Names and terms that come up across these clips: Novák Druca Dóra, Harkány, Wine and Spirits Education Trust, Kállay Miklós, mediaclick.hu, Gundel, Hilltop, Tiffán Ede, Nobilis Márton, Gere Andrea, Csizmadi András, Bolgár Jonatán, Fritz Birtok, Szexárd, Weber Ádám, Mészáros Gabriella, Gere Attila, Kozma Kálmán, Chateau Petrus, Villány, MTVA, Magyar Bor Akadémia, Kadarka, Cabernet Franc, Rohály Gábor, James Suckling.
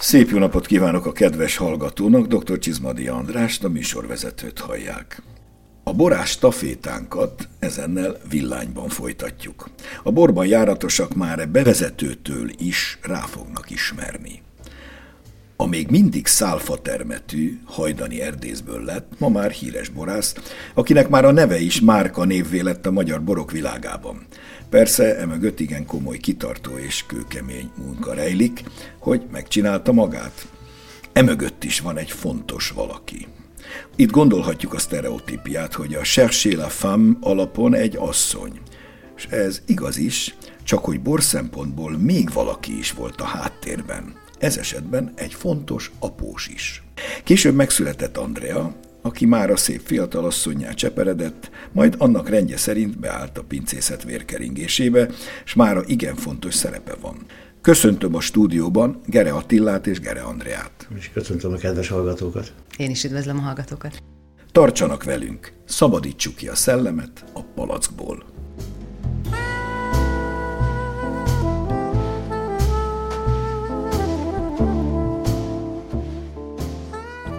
Szép jó napot kívánok a kedves hallgatónak, dr. Csizmadi Andrást, a műsorvezetőt hallják. A borás tafétánkat ezennel villányban folytatjuk. A borban járatosak már a bevezetőtől is rá fognak ismerni. A még mindig szálfatermetű, hajdani erdészből lett, ma már híres borász, akinek már a neve is márka névvé lett a magyar borok világában. Persze emögött igen komoly, kitartó és kőkemény munka rejlik, hogy megcsinálta magát. Emögött is van egy fontos valaki. Itt gondolhatjuk a sztereotípiát, hogy a cherchez la femme alapon egy asszony. És ez igaz is, csak hogy borszempontból még valaki is volt a háttérben. Ez esetben egy fontos após is. Később megszületett Andrea, aki már a szép fiatalasszonnyá cseperedett, majd annak rendje szerint beállt a pincészet vérkeringésébe, s mára igen fontos szerepe van. Köszöntöm a stúdióban Gere Attilát és Gere Andreát. És köszöntöm a kedves hallgatókat. Én is üdvözlöm a hallgatókat. Tartsanak velünk, szabadítsuk ki a szellemet a palackból.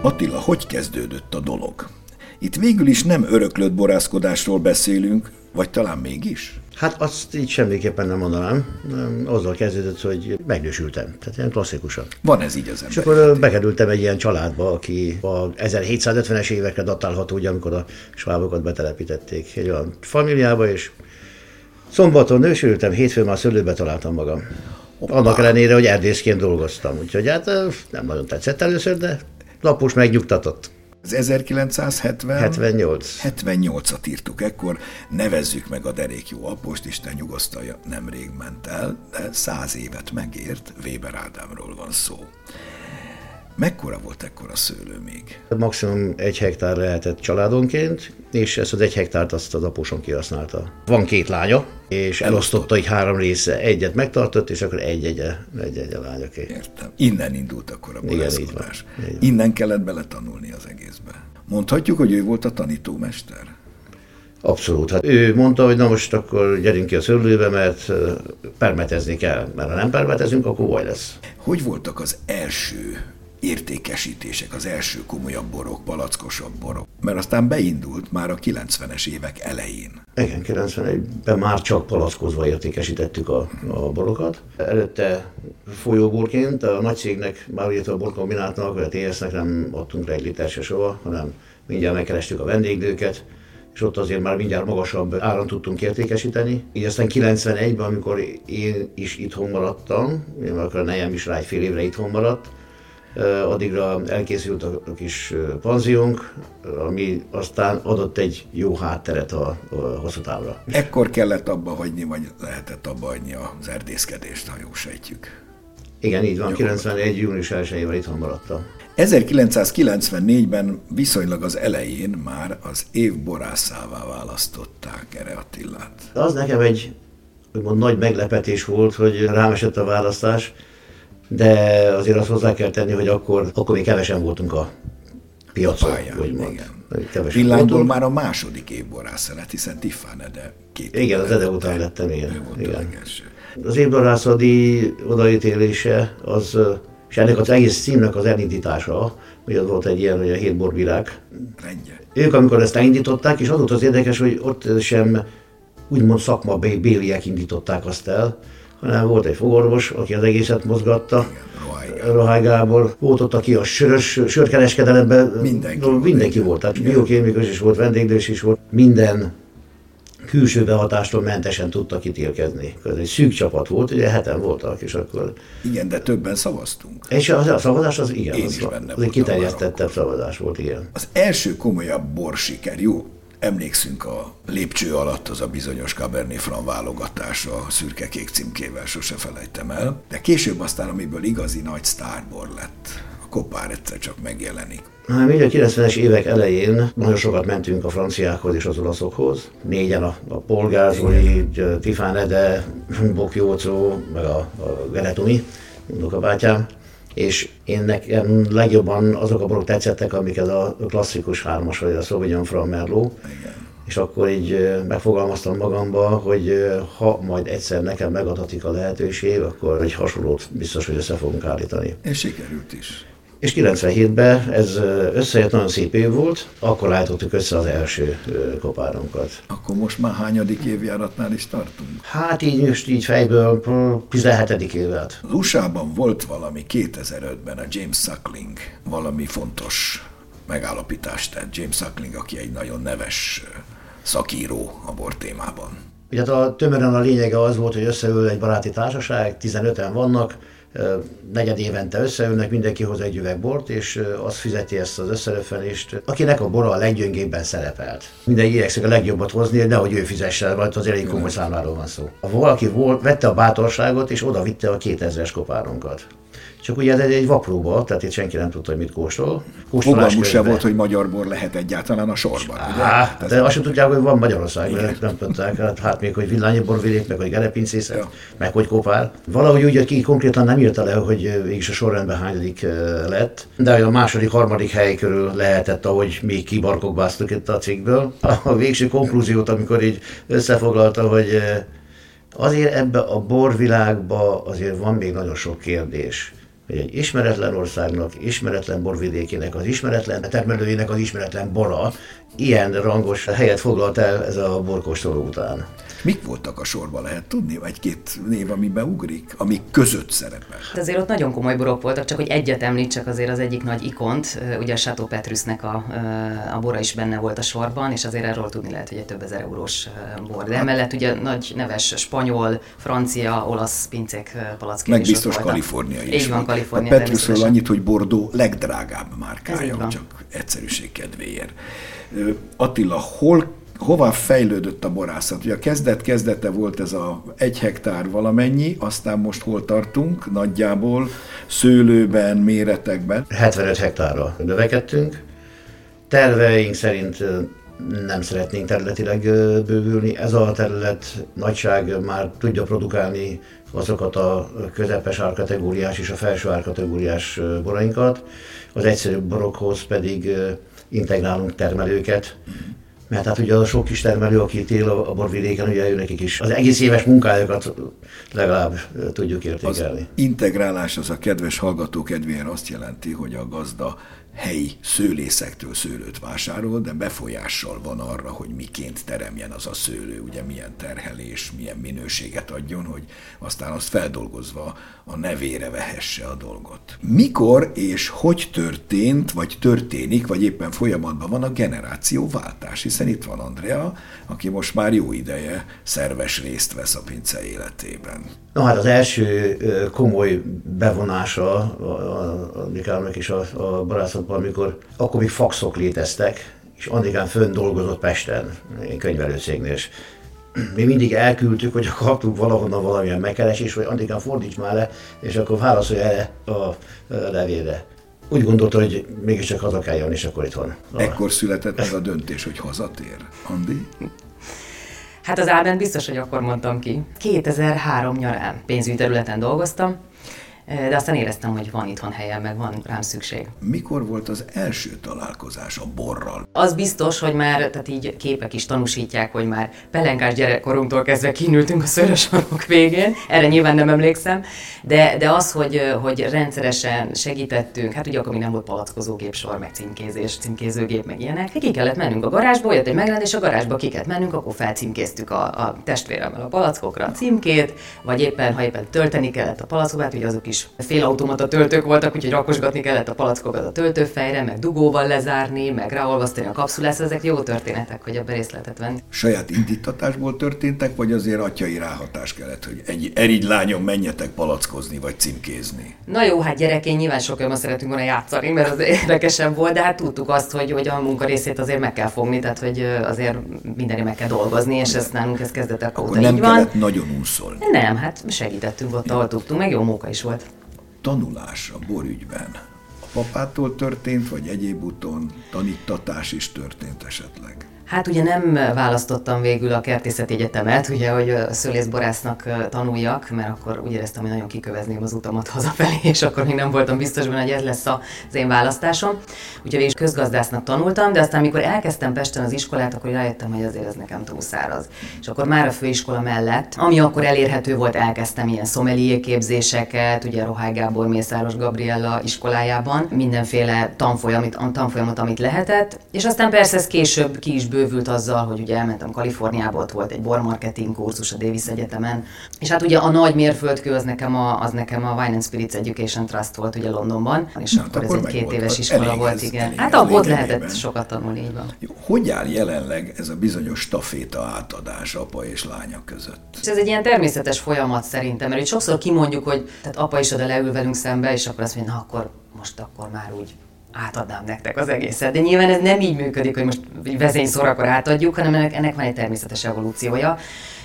Attila, hogy kezdődött a dolog? Itt végül is nem öröklött borászkodásról beszélünk, vagy talán mégis? Hát azt így semmiképpen nem mondanám. Azzal kezdődött, hogy megnősültem. Tehát ilyen klasszikusan. Van ez így az ember. És akkor bekerültem egy ilyen családba, aki a 1750-es évekre datálható, ugye, amikor a svábokat betelepítették egy olyan familiába, és szombaton nősültem, hétfőn már szőlőbe találtam magam. Annak ellenére, hogy erdészként dolgoztam. Úgyhogy hát nem nagyon tetszett először, de lapos megnyugtatott. Az 1978-at írtuk ekkor, nevezzük meg a derék jó apost, Isten nyugosztalja, nemrég ment el, de 100 évet megért, Weber Ádámról van szó. Mekkora volt ekkor a szőlő még? Maximum 1 hektár lehetett családonként, és ezt az 1 hektárt azt az apósom kihasználta. Van 2 lánya, és elosztotta így 3 része. Egyet megtartott, és akkor egy a lányaké. Értem. Innen indult akkor a borászkodás. Innen kellett beletanulni az egészbe. Mondhatjuk, hogy ő volt a tanítómester? Abszolút. Hát ő mondta, hogy na most akkor gyerünk ki a szőlőbe, mert permetezni kell. Mert ha nem permetezünk, akkor baj lesz. Hogy voltak az első értékesítések, az első komolyabb borok, palackosabb borok? Mert aztán beindult már a 90-es évek elején. Igen, 91-ben már csak palackozva értékesítettük a borokat. Előtte folyóborként a nagy cégnek, már illetve a borkombinátnak, vagy a TS-nek nem adtunk rá 1 liter se soha, hanem mindjárt megkerestük a vendéglőket, és ott azért már mindjárt magasabb áron tudtunk értékesíteni. Így aztán 91-ben, amikor én is itthon maradtam, én már akkor a nejem is rá 1,5 évre itthon maradt, addigra elkészült a kis panziónk, ami aztán adott egy jó hátteret a hosszú távra. Ekkor kellett abba hagyni, vagy lehetett abba hagyni az erdészkedést, ha jól sejtjük? Igen, így van, 91. június 1-ével itthon maradtam. 1994-ben viszonylag az elején már az év borászává választották Gere Attilát. Az nekem egy úgymond nagy meglepetés volt, hogy rám esett a választás, de azért azt hozzá kell tenni, hogy akkor még kevesen voltunk a piacon, úgymond. Villányból már a második év borásza lett, hiszen Tiffán Ede 2 évvel. Igen, az Ede után lettem, igen. Az évborászadi odaítélése, az, és ennek az egész címnek az elindítása, hogy az volt egy ilyen, hogy a 7 borvirág. Ők amikor ezt elindították, és az volt az érdekes, hogy ott sem úgymond szakma béliek indították azt el, hanem volt egy fogorvos, aki az egészet mozgatta, Rohály Gábor. Volt ott, aki a sörkereskedelemben mindenki volt, tehát biokémikus is volt, vendéglős is volt, minden külső behatástól mentesen tudtak ítélkezni. Ez egy szűk csapat volt, ugye 7-en voltak, és akkor... Igen, de többen szavaztunk. És a szavazás az igen, az egy kiterjesztettebb szavazás volt, igen. Az első komolyabb borsiker, jó? Emlékszünk a lépcső alatt az a bizonyos Cabernet Franc válogatása a szürke-kék címkével, sose felejtem el, de később aztán, amiből igazi nagy sztárbor lett, a kopár egyszer csak megjelenik. Hát még a 90-es évek elején nagyon sokat mentünk a franciákhoz és az olaszokhoz, 4-en a Bolgár Jonatán, Tiffán Ede, Bokjócó, meg a Gere Tumi, mondok a bátyám, és én nekem legjobban azok a borok tetszettek, amik ez a klasszikus 3-as, vagy a Sauvignon Franc Merlot, és akkor így megfogalmaztam magamba, hogy ha majd egyszer nekem megadatik a lehetőség, akkor egy hasonlót biztos, hogy össze fogunk állítani. És sikerült is. És 97-ben ez összejött, nagyon szép év volt, akkor állítottuk össze az első kopárunkat. Akkor most már hányadik évjáratnál is tartunk? Hát így most így fejből 17. évet. Az USA-ban volt valami 2005-ben a James Suckling, valami fontos megállapítást tett. James Suckling, aki egy nagyon neves szakíró a bor témában. Ugye a tömören a lényege az volt, hogy összeül egy baráti társaság, 15-en vannak, negyed évente összeülnek, mindenki hoz egy üveg bort, és az fizeti ezt az összeröffelést, akinek a bora a leggyöngébben szerepelt. Mindenki igyekszik a legjobbat hozni, nehogy ő fizesse, mert az elég komoly számláról van szó. Valaki vette a bátorságot, és oda vitte a 2000-es kopárunkat. Csak ugye ez egy vapróba, tehát itt senki nem tudta, hogy mit kóstol. Fogalmuk se volt, hogy magyar bor lehet egyáltalán a sorban. Á, de azt sem tudják, hogy van Magyarországon, nem tudták. Hát még, hogy villányaborvidék, meg hogy gerepincészet, ja, meg hogy kopár. Valahogy úgy, hogy konkrétan nem írta le, hogy mégis a sorrendben hányadik lett. De a második, harmadik hely körül lehetett, ahogy mi kibarkokbáztuk itt a cikkből. A végső konklúziót, amikor így összefoglalta, hogy azért ebbe a borvilágba azért van még nagyon sok kérdés, hogy egy ismeretlen országnak, ismeretlen borvidékének, az ismeretlen termelőjének az ismeretlen bora ilyen rangos helyet foglalt el ez a borkóstoló után. Mik voltak a sorban, lehet tudni? Egy-két név, ami beugrik, ami között szerepel? Azért ott nagyon komoly borok voltak, csak hogy egyet említsek azért az egyik nagy ikont, ugye a Chateau Petrusnek a bora is benne volt a sorban, és azért erről tudni lehet, hogy egy több ezer eurós bor. De emellett ugye nagy neves spanyol, francia, olasz pincék palackén meg biztos kaliforniai is. Így van, Kalifornia. A Petrusról annyit, hogy Bordeaux legdrágább márkája, csak egyszerűség kedvéért. Attila, hová fejlődött a borászat? Ugye a kezdete volt ez a 1 hektár valamennyi, aztán most hol tartunk nagyjából, szőlőben, méretekben? 75 hektárra növekedtünk. Terveink szerint nem szeretnénk területileg bővülni. Ez a terület nagyság már tudja produkálni azokat a közepes árkategóriás és a felső árkategóriás borainkat. Az egyszerűbb borokhoz pedig integrálunk termelőket, mert hát ugye az a sok kis termelő, aki itt él a borvidéken, ugye ő nekik is az egész éves munkájukat legalább tudjuk értékelni. Az integrálás az a kedves hallgató kedvéért azt jelenti, hogy a gazda helyi szőlészektől szőlőt vásárol, de befolyással van arra, hogy miként teremjen az a szőlő, ugye milyen terhelés, milyen minőséget adjon, hogy aztán azt feldolgozva a nevére vehesse a dolgot. Mikor és hogy történt, vagy történik, vagy éppen folyamatban van a generációváltás, hiszen itt van Andrea, aki most már jó ideje szerves részt vesz a pince életében. Na hát az első komoly bevonása Andrikának is a borászatban, amikor akkor még faxok léteztek, és Andrikán fönn dolgozott Pesten, könyvelőcégnél, és mi mindig elküldtük, hogy kaptunk valahonnan valamilyen megkeresést, hogy Andrikán fordíts már le, és akkor válaszolja el a levélre. Úgy gondolta, hogy mégiscsak haza kell jönni, és akkor itthon. Ekkor született ez a döntés, hogy hazatér, Andi? Hát az ábrán biztos, hogy akkor mondtam ki. 2003 nyarán pénzügyterületen dolgoztam, de aztán éreztem, hogy van itthon helyem, meg van rám szükség. Mikor volt az első találkozás a borral? Az biztos, hogy már, tehát így képek is tanúsítják, hogy már pelenkás gyerekkorunktól kezdve kínültünk a szőrös sarok végén, erre nyilván nem emlékszem, de az, hogy rendszeresen segítettünk, hát ugye akkor még nem volt palackozógép sor, meg címkézés, címkézőgép, meg ilyenek. Ki kellett mennünk a garázsba, jött egy megrendelés, a garázsba ki kellett mennünk, akkor felcímkéztük a testvéremmel a palackokra a címkét, vagy éppen, ha éppen tölteni kellett a palackokát, ugye azok is félautomata töltők voltak, úgyhogy rakosgatni kellett a palackokat a töltőfejre, meg dugóval lezárni, meg ráolvasztani a kapszulászra, ezek jó történetek, hogy ebbe részt lehetett venni. Saját indítatásból történtek, vagy azért atyai ráhatás kellett, hogy egy erigy lányom, menjetek palackozni, vagy címkézni? Na jó, hát gyerekén nyilván sokkal ma szeretünk volna játszani, mert az érdekesebb volt, de hát tudtuk azt, hogy a munka részét azért meg kell fogni, tehát hogy azért mindenre meg kell dolgozni, és ezt nálunk ez kezdetek óta így van. Nem kellett nagyon úszolni. Nem, hát segítettünk ott, ahol tudtunk, meg jó munka is volt. Tanulás a borügyben a papától történt, vagy egyéb úton tanítatás is történt esetleg? Hát ugye nem választottam végül a kertészeti egyetemet, ugye, hogy szőlészborásznak tanuljak, mert akkor úgy éreztem, hogy nagyon kikövezném az utamat hazafelé, és akkor még nem voltam biztos benne, hogy ez lesz az én választásom. Úgyhogy végül közgazdásznak tanultam, de aztán amikor elkezdtem Pesten az iskolát, akkor rájöttem, hogy azért ez nekem túl száraz. És akkor már a főiskola mellett, ami akkor elérhető volt, elkezdtem ilyen szomelié képzéseket, ugye Rohály Gábor, Mészáros Gabriella iskolájában, mindenféle tanfolyamot, amit lehetett, és aztán persze ez később ki is bővült azzal, hogy ugye elmentem Kaliforniába, ott volt egy bormarketing kurzus a Davis Egyetemen, és hát ugye a nagy mérföldkő az nekem a Wine and Spirits Education Trust volt ugye Londonban, és hát akkor ez egy 2 éves iskola volt, igen. Hát ott lehetett sokat tanulni, így van. Jó, hogy áll jelenleg ez a bizonyos staféta átadás apa és lánya között? És ez egy ilyen természetes folyamat szerintem, mert sokszor kimondjuk, hogy tehát apa is oda leül velünk szembe, és akkor azt mondja, na akkor most akkor már úgy átadnám nektek az egészet. De nyilván ez nem így működik, hogy most vezényszóra akkor átadjuk, hanem ennek van egy természetes evolúciója.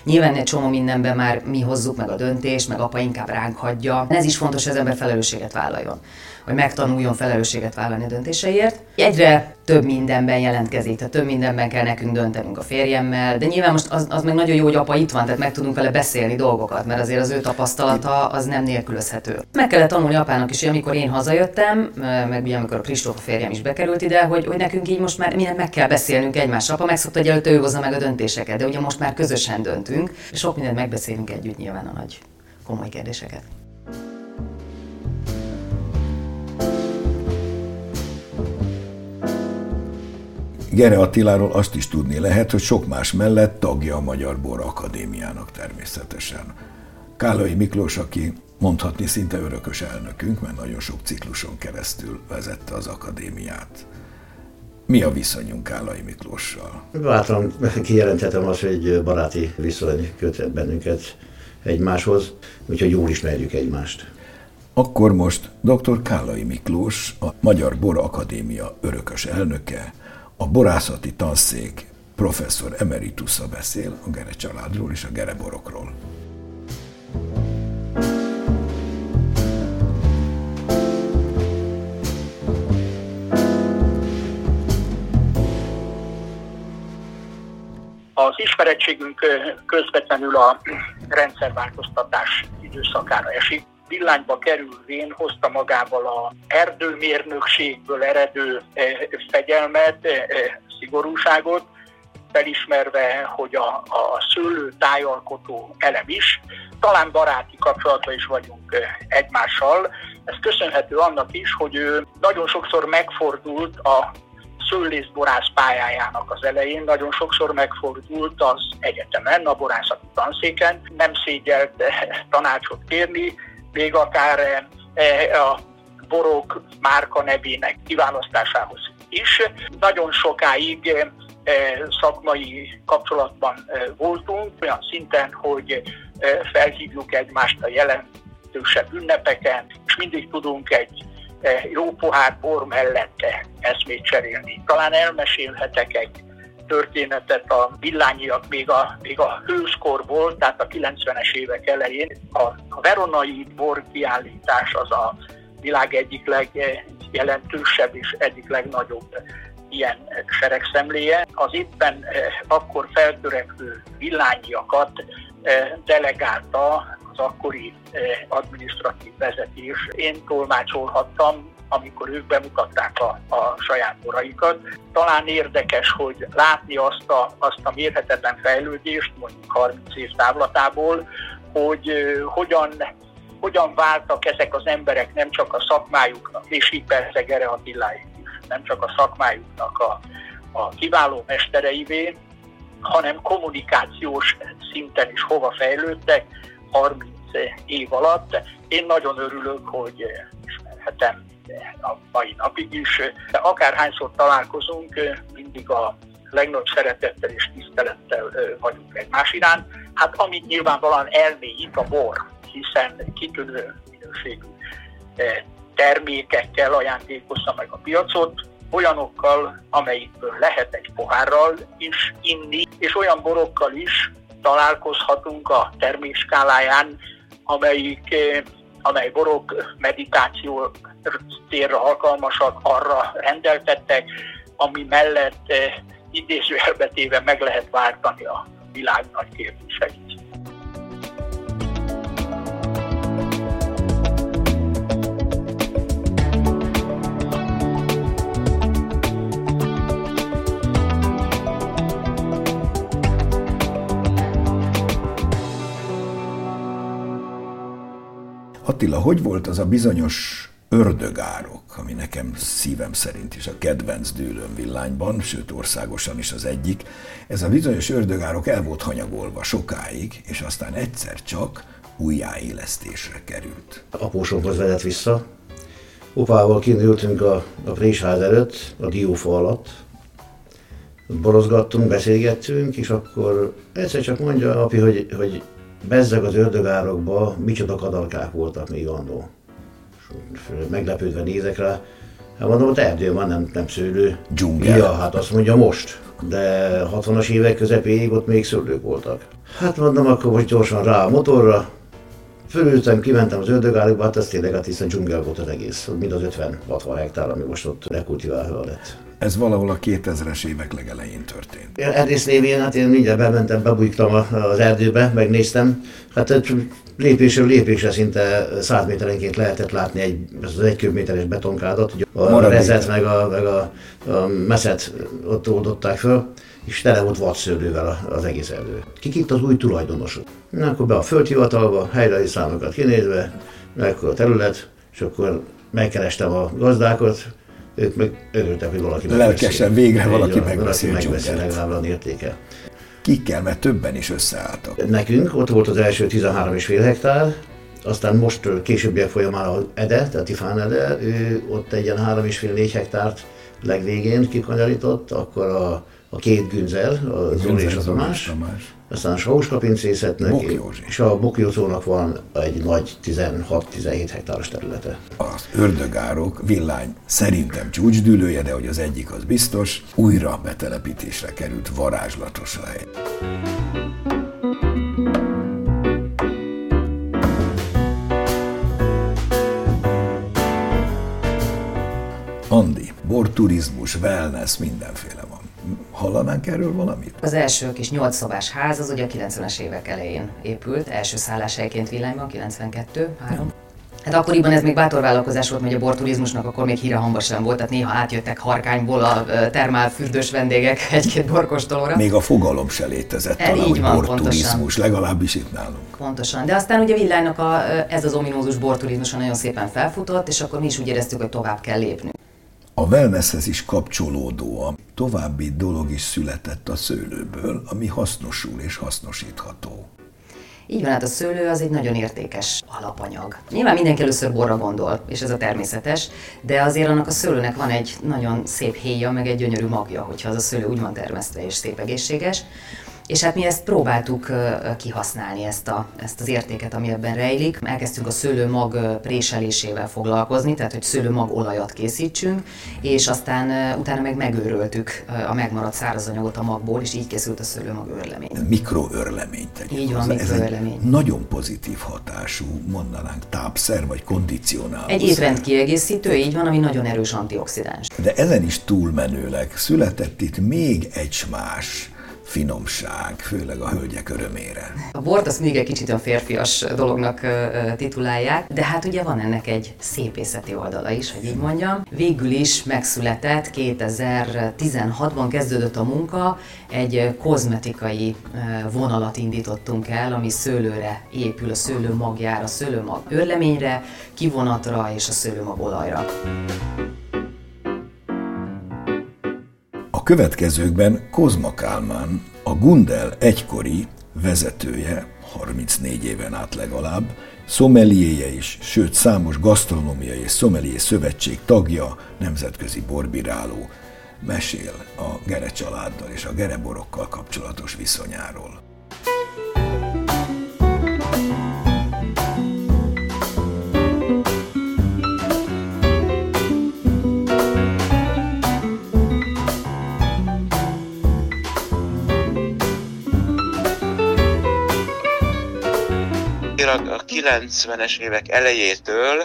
Nyilván egy csomó mindenben már mi hozzuk meg a döntést, meg apa inkább ránk hagyja. Ez is fontos, hogy az ember felelősséget vállaljon, hogy megtanuljon felelősséget vállalni a döntéseiért. Egyre több mindenben jelentkezik, tehát több mindenben kell nekünk döntenünk a férjemmel, de nyilván most az meg nagyon jó, hogy apa itt van, tehát meg tudunk vele beszélni dolgokat, mert azért az ő tapasztalata az nem nélkülözhető. Meg kellett tanulni apának is, hogy amikor én hazajöttem, meg ugye amikor a Kristóf a férjem is bekerült ide, hogy nekünk így most már mindent meg kell beszélnünk egymással. Apa megszokta, hogy előtte ő hozza meg a döntéseket, de ugye most már közösen döntünk, és sok mindent megbeszélünk együtt, nyilván a nagy komoly kérdéseket. Gere Attiláról azt is tudni lehet, hogy sok más mellett tagja a Magyar Bor Akadémiának természetesen. Kállay Miklós, aki mondhatni szinte örökös elnökünk, mert nagyon sok cikluson keresztül vezette az akadémiát. Mi a viszonyunk Kállay Miklóssal? Bátran kijelenthetem azt, hogy baráti viszony köt bennünket egymáshoz, úgyhogy jól ismerjük egymást. Akkor most dr. Kállay Miklós, a Magyar Bor Akadémia örökös elnöke, a borászati tanszék professzor emeritusa beszél a Gere családról és a Gere borokról. Az ismeretségünk közvetlenül a rendszerváltoztatás időszakára esik. Villányba kerülvén hozta magával a erdőmérnökségből eredő fegyelmet, szigorúságot, felismerve, hogy a szőlő tájalkotó elem is. Talán baráti kapcsolatban is vagyunk egymással. Ez köszönhető annak is, hogy ő nagyon sokszor megfordult a szőlészborász pályájának az elején, nagyon sokszor megfordult az egyetemen, a borászati tanszéken, nem szégyelt tanácsot kérni, még akár a borok márka nevének kiválasztásához is. Nagyon sokáig szakmai kapcsolatban voltunk, olyan szinten, hogy felhívjuk egymást a jelentősebb ünnepeken, és mindig tudunk egy jó pohár bor mellett eszmét cserélni. Talán elmesélhetek egy történetet a villányiak még a hőskorból, tehát a 90-es évek elején. A veronai borkiállítás az a világ egyik legjelentősebb és egyik legnagyobb ilyen seregszemléje. Az éppen akkor feltörekvő villányiakat delegálta az akkori adminisztratív vezetés. Én tolmácsolhattam, amikor ők bemutatták a saját boraikat. Talán érdekes, hogy látni azt a mérhetetlen fejlődést, mondjuk 30 év távlatából, hogy hogyan váltak ezek az emberek nem csak a szakmájuknak, és így persze Gere Attiláig is, nem csak a szakmájuknak a kiváló mestereivé, hanem kommunikációs szinten is hova fejlődtek 30 év alatt. Én nagyon örülök, hogy ismerhetem a mai napig is. De akárhányszor találkozunk, mindig a legnagyobb szeretettel és tisztelettel vagyunk egymás iránt. Hát amit nyilvánvalóan elmélyít a bor, hiszen kitűnő minőségű termékekkel ajándékozza meg a piacot, olyanokkal, amelyikből lehet egy pohárral is inni, és olyan borokkal is találkozhatunk a termékskáláján, amely borok meditáció térre alkalmasak, arra rendeltettek, ami mellett idézőjelbe téve meg lehet váltani a világ nagy kérdéseit. Attila, hogy volt az a bizonyos ördögárok, ami nekem szívem szerint is a kedvenc dűlőmvillányban, sőt országosan is az egyik, ez a bizonyos ördögárok el volt hanyagolva sokáig, és aztán egyszer csak újjáélesztésre került. Apósokhoz vezet vissza. Opával kinültünk a présház előtt, a diófa alatt, borozgattunk, beszélgettünk, és akkor egyszer csak mondja api, hogy bezzeg az ördögárokba micsoda kadarkák voltak még annó. Meglepődve nézek rá, hát mondom, ott erdő van, nem szőlő. Dzsungel. Ja, hát azt mondja most, de 60-as évek közepéig ott még szőlők voltak. Hát mondom, akkor most gyorsan rá a motorra, fölültem, kimentem az ördögárokba, hát ez tényleg hát hiszen dzsungel volt az egész, mind az 50-60 hektár, ami most ott rekultiválva lett. Ez valahol a 2000-es évek legelején történt. Erdész névén, hát én mindjárt bementem, bebújtam az erdőbe, megnéztem. Hát lépésről lépésre szinte 100 méterenként lehetett látni az egy köbméteres betonkádat. A rezet meg a meszet ott oldották föl, és tele volt vadszőlővel az egész erdő. Kik itt az új tulajdonosok? Na, akkor be a földhivatalba, helyrei számokat kinézve, mekkora a terület, és akkor megkerestem a gazdákat, ők meg örültek, hogy valaki megbeszél. Lelkesen végre valaki megbeszél értéke. Kikkel, mert többen is összeálltak. Nekünk ott volt az első 13,5 hektár, aztán most későbbiek folyamán az Ede, tehát Tiffán Ede, ő ott egy ilyen 3,5-4 hektárt legvégén kikanyarított, akkor a két Gundel, a Zoli és a Tamás, aztán a Sóskapincészetnek és a Bokjózónak van egy nagy 16-17 hektáros területe. Az ördögárok villány szerintem csúcsdűlője, de hogy az egyik az biztos, újra betelepítésre került varázslatos a hely. Andi, borturizmus, wellness, mindenféle van. Hallanánk erről valamit? Az első kis 8 szobás ház az ugye a 90-es évek elején épült, első szálláshelyként Villányban, 92-3. Hát akkoriban ez még bátor vállalkozás volt, hogy a borturizmusnak akkor még híre hamba sem volt, tehát néha átjöttek Harkányból a termálfürdős vendégek egy-két borkóstolóra. Még a fogalom se létezett talán, hogy borturizmus, legalábbis itt nálunk. Pontosan, de aztán ugye Villánynak ez az ominózus borturizmuson nagyon szépen felfutott, és akkor mi is úgy éreztük, hogy tovább kell lépnünk. A wellnesshez is kapcsolódóan további dolog is született a szőlőből, ami hasznosul és hasznosítható. Így van, hát a szőlő az egy nagyon értékes alapanyag. Nyilván mindenki először borra gondol, és ez a természetes, de azért annak a szőlőnek van egy nagyon szép héja, meg egy gyönyörű magja, hogyha az a szőlő úgy van termesztve és szép egészséges. És hát mi ezt próbáltuk kihasználni, ezt az értéket, ami ebben rejlik. Elkezdtünk a szőlőmag préselésével foglalkozni, tehát hogy szőlőmagolajat készítsünk, és aztán utána meg megőröltük a megmaradt szárazanyagot a magból, és így készült a szőlőmag örlemény. Mikroörlemény. Így van, mikroörlemény. Nagyon pozitív hatású, mondanánk tápszer vagy kondicionáló. Egy étrendkiegészítő, így van, ami nagyon erős antioxidáns. De ezen is túlmenőleg született itt még egy más finomság, főleg a hölgyek örömére. A bort azt még egy kicsit a férfias dolognak titulálják, de hát ugye van ennek egy szépészeti oldala is, hogy így mondjam. Végül is megszületett, 2016-ban kezdődött a munka, egy kozmetikai vonalat indítottunk el, ami szőlőre épül, a szőlőmagjára, a szőlőmag örleményre, kivonatra és a szőlőmagolajra. A következőkben Kozma Kálmán, a Gundel egykori vezetője, 34 éven át legalább, szomeljéje is, sőt számos gasztronómiai és szomeljé szövetség tagja, nemzetközi borbíráló, mesél a Gere családdal és a Gere borokkal kapcsolatos viszonyáról. A 90-es évek elejétől,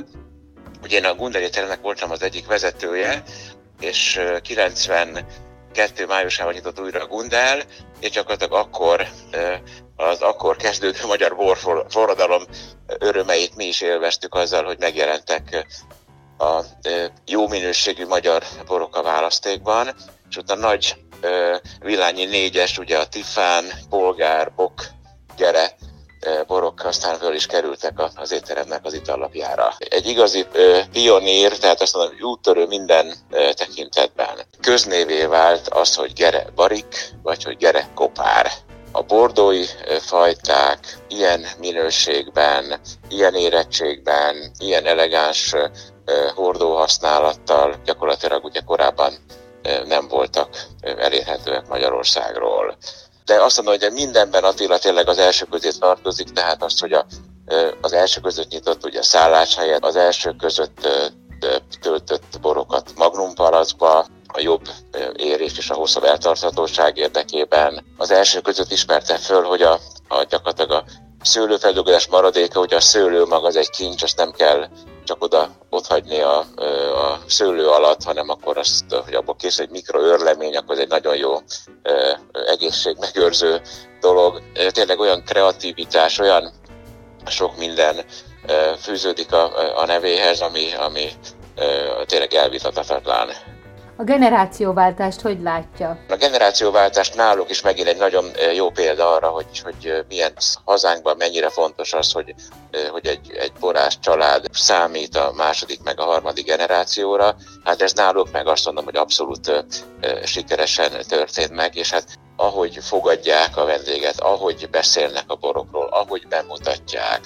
ugye én a Gundel étteremnek voltam az egyik vezetője, és 90 2002. májusában nyitott újra a Gundel, és gyakorlatilag akkor az akkor kezdődő magyar borforradalom örömeit mi is élveztük azzal, hogy megjelentek a jó minőségű magyar borok a választékban, és ott a nagy villányi négyes, ugye a Tiffán, Bolgár, Bok, Gere borok aztán föl is kerültek az étteremnek az itallapjára. Egy igazi pionír, tehát azt mondom, úttörő minden tekintetben. Köznévé vált az, hogy Gere Barik, vagy hogy Gere Kopár. A bordói fajták ilyen minőségben, ilyen érettségben, ilyen elegáns hordóhasználattal gyakorlatilag ugye korábban nem voltak elérhetőek Magyarországról. De azt mondom, hogy mindenben Attila tényleg az első közé tartozik, tehát azt, hogy az első között nyitott ugye szálláshelyet, az első között töltött borokat Magnum palackba, a jobb érés és a hosszabb eltarthatóság érdekében. Az első között ismerte föl, hogy gyakorlatilag a szőlőfeldolgozás maradéka, ugye a szőlő maga az egy kincs, azt nem kell csak ott hagyni a szőlő alatt, hanem akkor azt, hogy abból készül egy mikroőrlemény, akkor ez egy nagyon jó egészségmegőrző dolog. Tényleg olyan kreativitás, olyan sok minden fűződik a nevéhez, ami tényleg elvitathatatlan. A generációváltást hogy látja? A generációváltást náluk is megint egy nagyon jó példa arra, hogy milyen hazánkban mennyire fontos az, hogy egy borász család számít a második meg a harmadik generációra. Hát ez náluk meg azt mondom, hogy abszolút sikeresen történt meg, és hát ahogy fogadják a vendéget, ahogy beszélnek a borokról, ahogy bemutatják,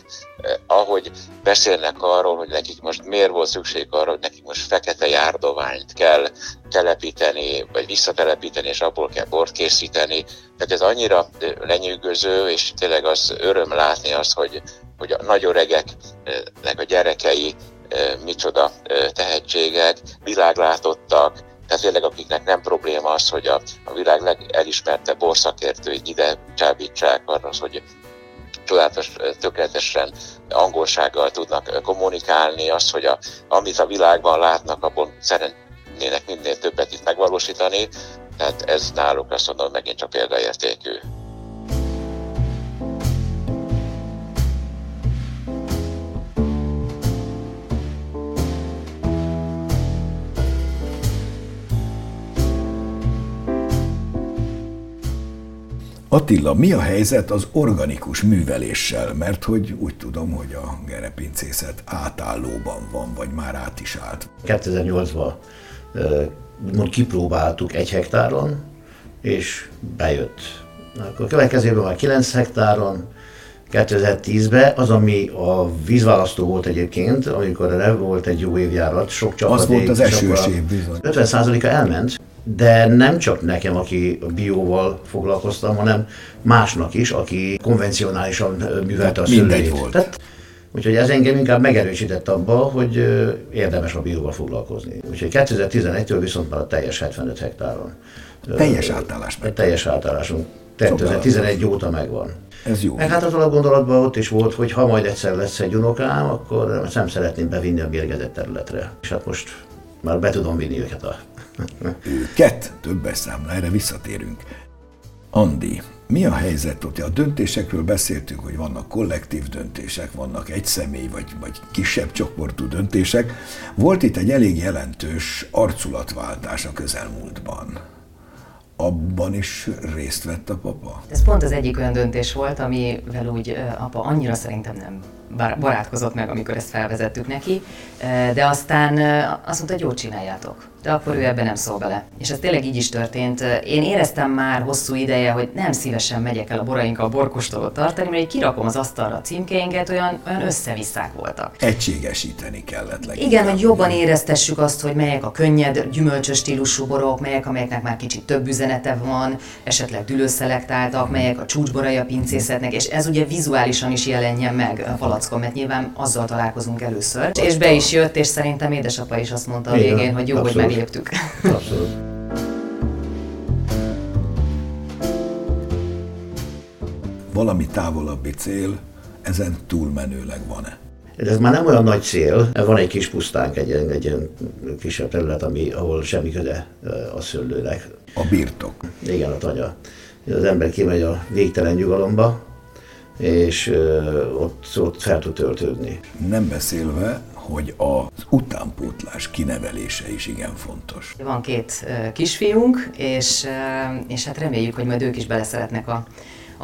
ahogy beszélnek arról, hogy nekik most miért volt szükség arra, hogy nekik most fekete járdoványt kell telepíteni, vagy visszatelepíteni, és abból kell bort készíteni. Tehát ez annyira lenyűgöző, és tényleg az öröm látni azt, hogy a nagy öregeknek a gyerekei micsoda tehetségek, világlátottak. Tehát tényleg akiknek nem probléma az, hogy a világ legelismertebb borszakértőit ide csábítsák, az, hogy csodálatos, tökéletesen angolsággal tudnak kommunikálni, az, hogy amit a világban látnak, abból szeretnének minél többet itt megvalósítani. Tehát ez náluk azt mondom megint csak példaértékű. Attila, mi a helyzet az organikus műveléssel? Mert hogy úgy tudom, hogy a Gere pincészet átállóban van, vagy már át is állt. 2008-ban kipróbáltuk 1 hektáron, és bejött. Akkor következőben már 9 hektáron, 2010-ben az, ami a vízválasztó volt egyébként, amikor erre volt egy jó évjárat, sok csapadék. Az volt az esős év, bizony. 50%-a elment. De nem csak nekem, aki bióval foglalkoztam, hanem másnak is, aki konvencionálisan művelte a szőlőjét. Mindegy volt. Tehát, úgyhogy ez engem inkább megerősített abba, hogy érdemes a bióval foglalkozni. Úgyhogy 2011-től viszont már a teljes 75 hektáron. Teljes átállás meg. Teljes átállásunk. 2011 óta megvan. Ez jó. Meg hát az alapgondolatban ott is volt, hogy ha majd egyszer lesz egy unokám, akkor nem szeretném bevinni a mérgezett területre. És hát most már be tudom vinni őket őket többes számla, erre visszatérünk. Andi, mi a helyzet ott? A döntésekről beszéltünk, hogy vannak kollektív döntések, vannak egy személy vagy kisebb csoportú döntések. Volt itt egy elég jelentős arculatváltás a közelmúltban. Abban is részt vett a papa? Ez pont az egyik olyan döntés volt, amivel úgy apa annyira szerintem nem barátkozott meg, amikor ezt felvezettük neki, de aztán azt mondta, hogy jól csináljátok, de akkor ő ebben nem szól bele. És ez tényleg így is történt. Én éreztem már hosszú ideje, hogy nem szívesen megyek el a borainkkal borkóstolót tartani, mert így kirakom az asztalra a címkéinket, olyan összevisszák voltak. Egységesíteni kellett leginkább. Igen, hogy jobban éreztessük azt, hogy melyek a könnyed, gyümölcsös stílusú borok, amelyeknek már kicsit több üzenete van, esetleg dülőszelektáltak, melyek a csúcsborai a pincészetnek, és ez ugye vizuálisan is jelenjen meg a palackon, mert nyilván azzal találkozunk először. És be is jött, és szerintem édesapa is azt mondta a végén, hogy jó, hogy megléptük. Abszolút. Valami távolabbi cél ezen túlmenőleg van-e? Ez már nem olyan nagy cél, van egy kis pusztánk, egy ilyen kisebb terület, ahol semmi köze a szőlőnek. A birtok. Igen, a tanya. Az ember kimegy a végtelen nyugalomba, és ott fel tud töltődni. Nem beszélve, hogy az utánpótlás kinevelése is igen fontos. Van két kisfiunk, és hát reméljük, hogy majd ők is beleszeretnek a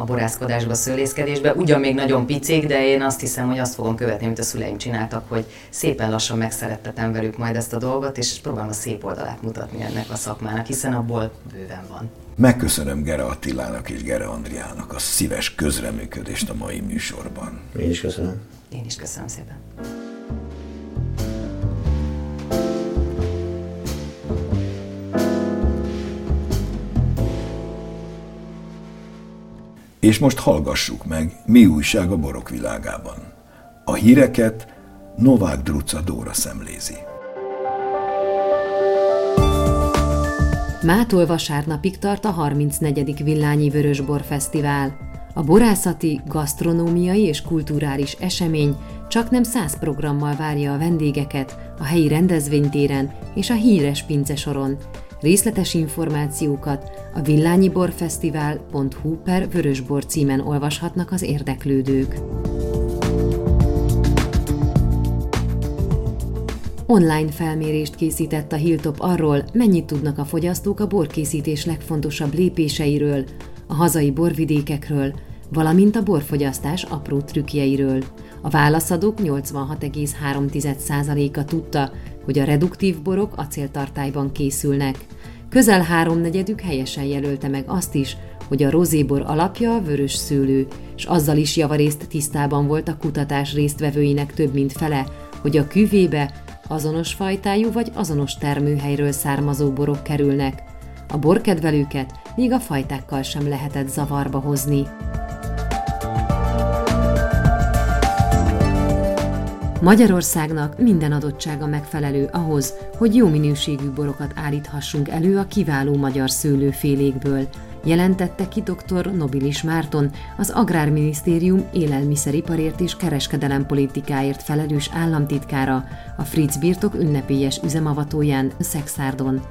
borászkodásba, a szőlészkedésbe. Ugyan még nagyon picik, de én azt hiszem, hogy azt fogom követni, amit a szüleim csináltak, hogy szépen lassan megszerettetem velük majd ezt a dolgot, és próbálom a szép oldalát mutatni ennek a szakmának, hiszen abból bőven van. Megköszönöm Gere Attilának és Gere Andreának a szíves közreműködést a mai műsorban. Én is köszönöm. Én is köszönöm szépen. És most hallgassuk meg, mi újság a borok világában. A híreket Novák Druca Dóra szemlézi. Mától vasárnapig tart a 34. Villányi Vörösbor Fesztivál. A borászati, gasztronómiai és kulturális esemény csaknem 100 programmal várja a vendégeket a helyi rendezvénytéren és a híres pincesoron. Részletes információkat a villányiborfesztivál.hu/vörösbor címen olvashatnak az érdeklődők. Online felmérést készített a Hilltop arról, mennyit tudnak a fogyasztók a borkészítés legfontosabb lépéseiről, a hazai borvidékekről, valamint a borfogyasztás apró trükkjeiről. A válaszadók 86,3%-a tudta, hogy a reduktív borok acéltartályban készülnek. Közel 3/4 helyesen jelölte meg azt is, hogy a rozébor alapja a vörös szőlő, és azzal is javarészt tisztában volt a kutatás résztvevőinek több mint fele, hogy a küvébe azonos fajtájú vagy azonos termőhelyről származó borok kerülnek. A borkedvelőket még a fajtákkal sem lehetett zavarba hozni. Magyarországnak minden adottsága megfelelő ahhoz, hogy jó minőségű borokat állíthassunk elő a kiváló magyar szőlőfélékből, jelentette ki dr. Nobilis Márton, az Agrárminisztérium élelmiszeriparért és kereskedelempolitikáért felelős államtitkára a Fritz Birtok ünnepélyes üzemavatóján Szexárdon.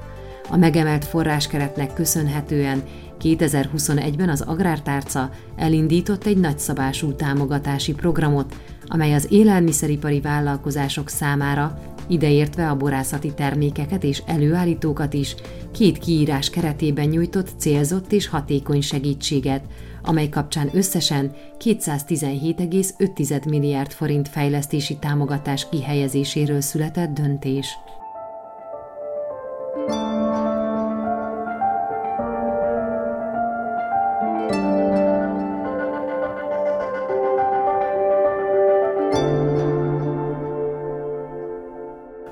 A megemelt forráskeretnek köszönhetően 2021-ben az Agrártárca elindított egy nagyszabású támogatási programot, amely az élelmiszeripari vállalkozások számára, ideértve a borászati termékeket és előállítókat is, 2 kiírás keretében nyújtott célzott és hatékony segítséget, amely kapcsán összesen 217,5 milliárd forint fejlesztési támogatás kihelyezéséről született döntés.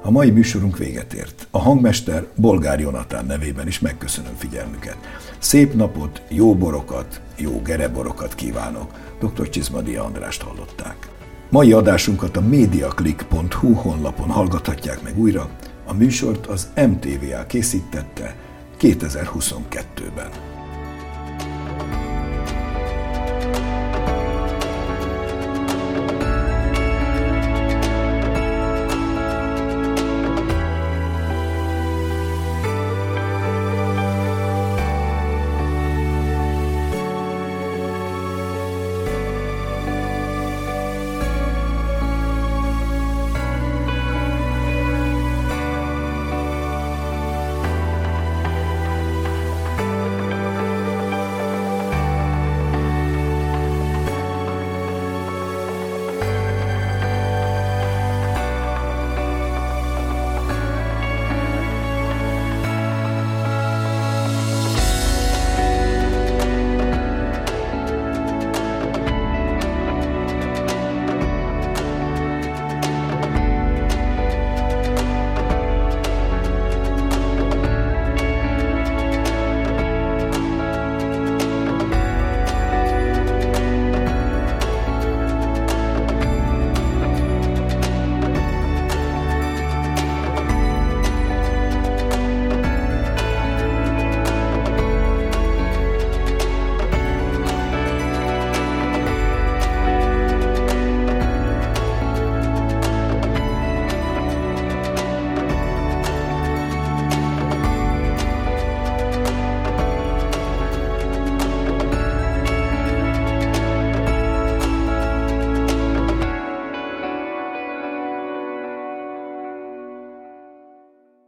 A mai műsorunk véget ért. A hangmester Bolgár Jonatán nevében is megköszönöm figyelmüket. Szép napot, jó borokat, jó gereborokat kívánok. Dr. Csizmadi Andrást hallották. Mai adásunkat a mediaclick.hu honlapon hallgathatják meg újra. A műsort az MTVA készítette 2022-ben.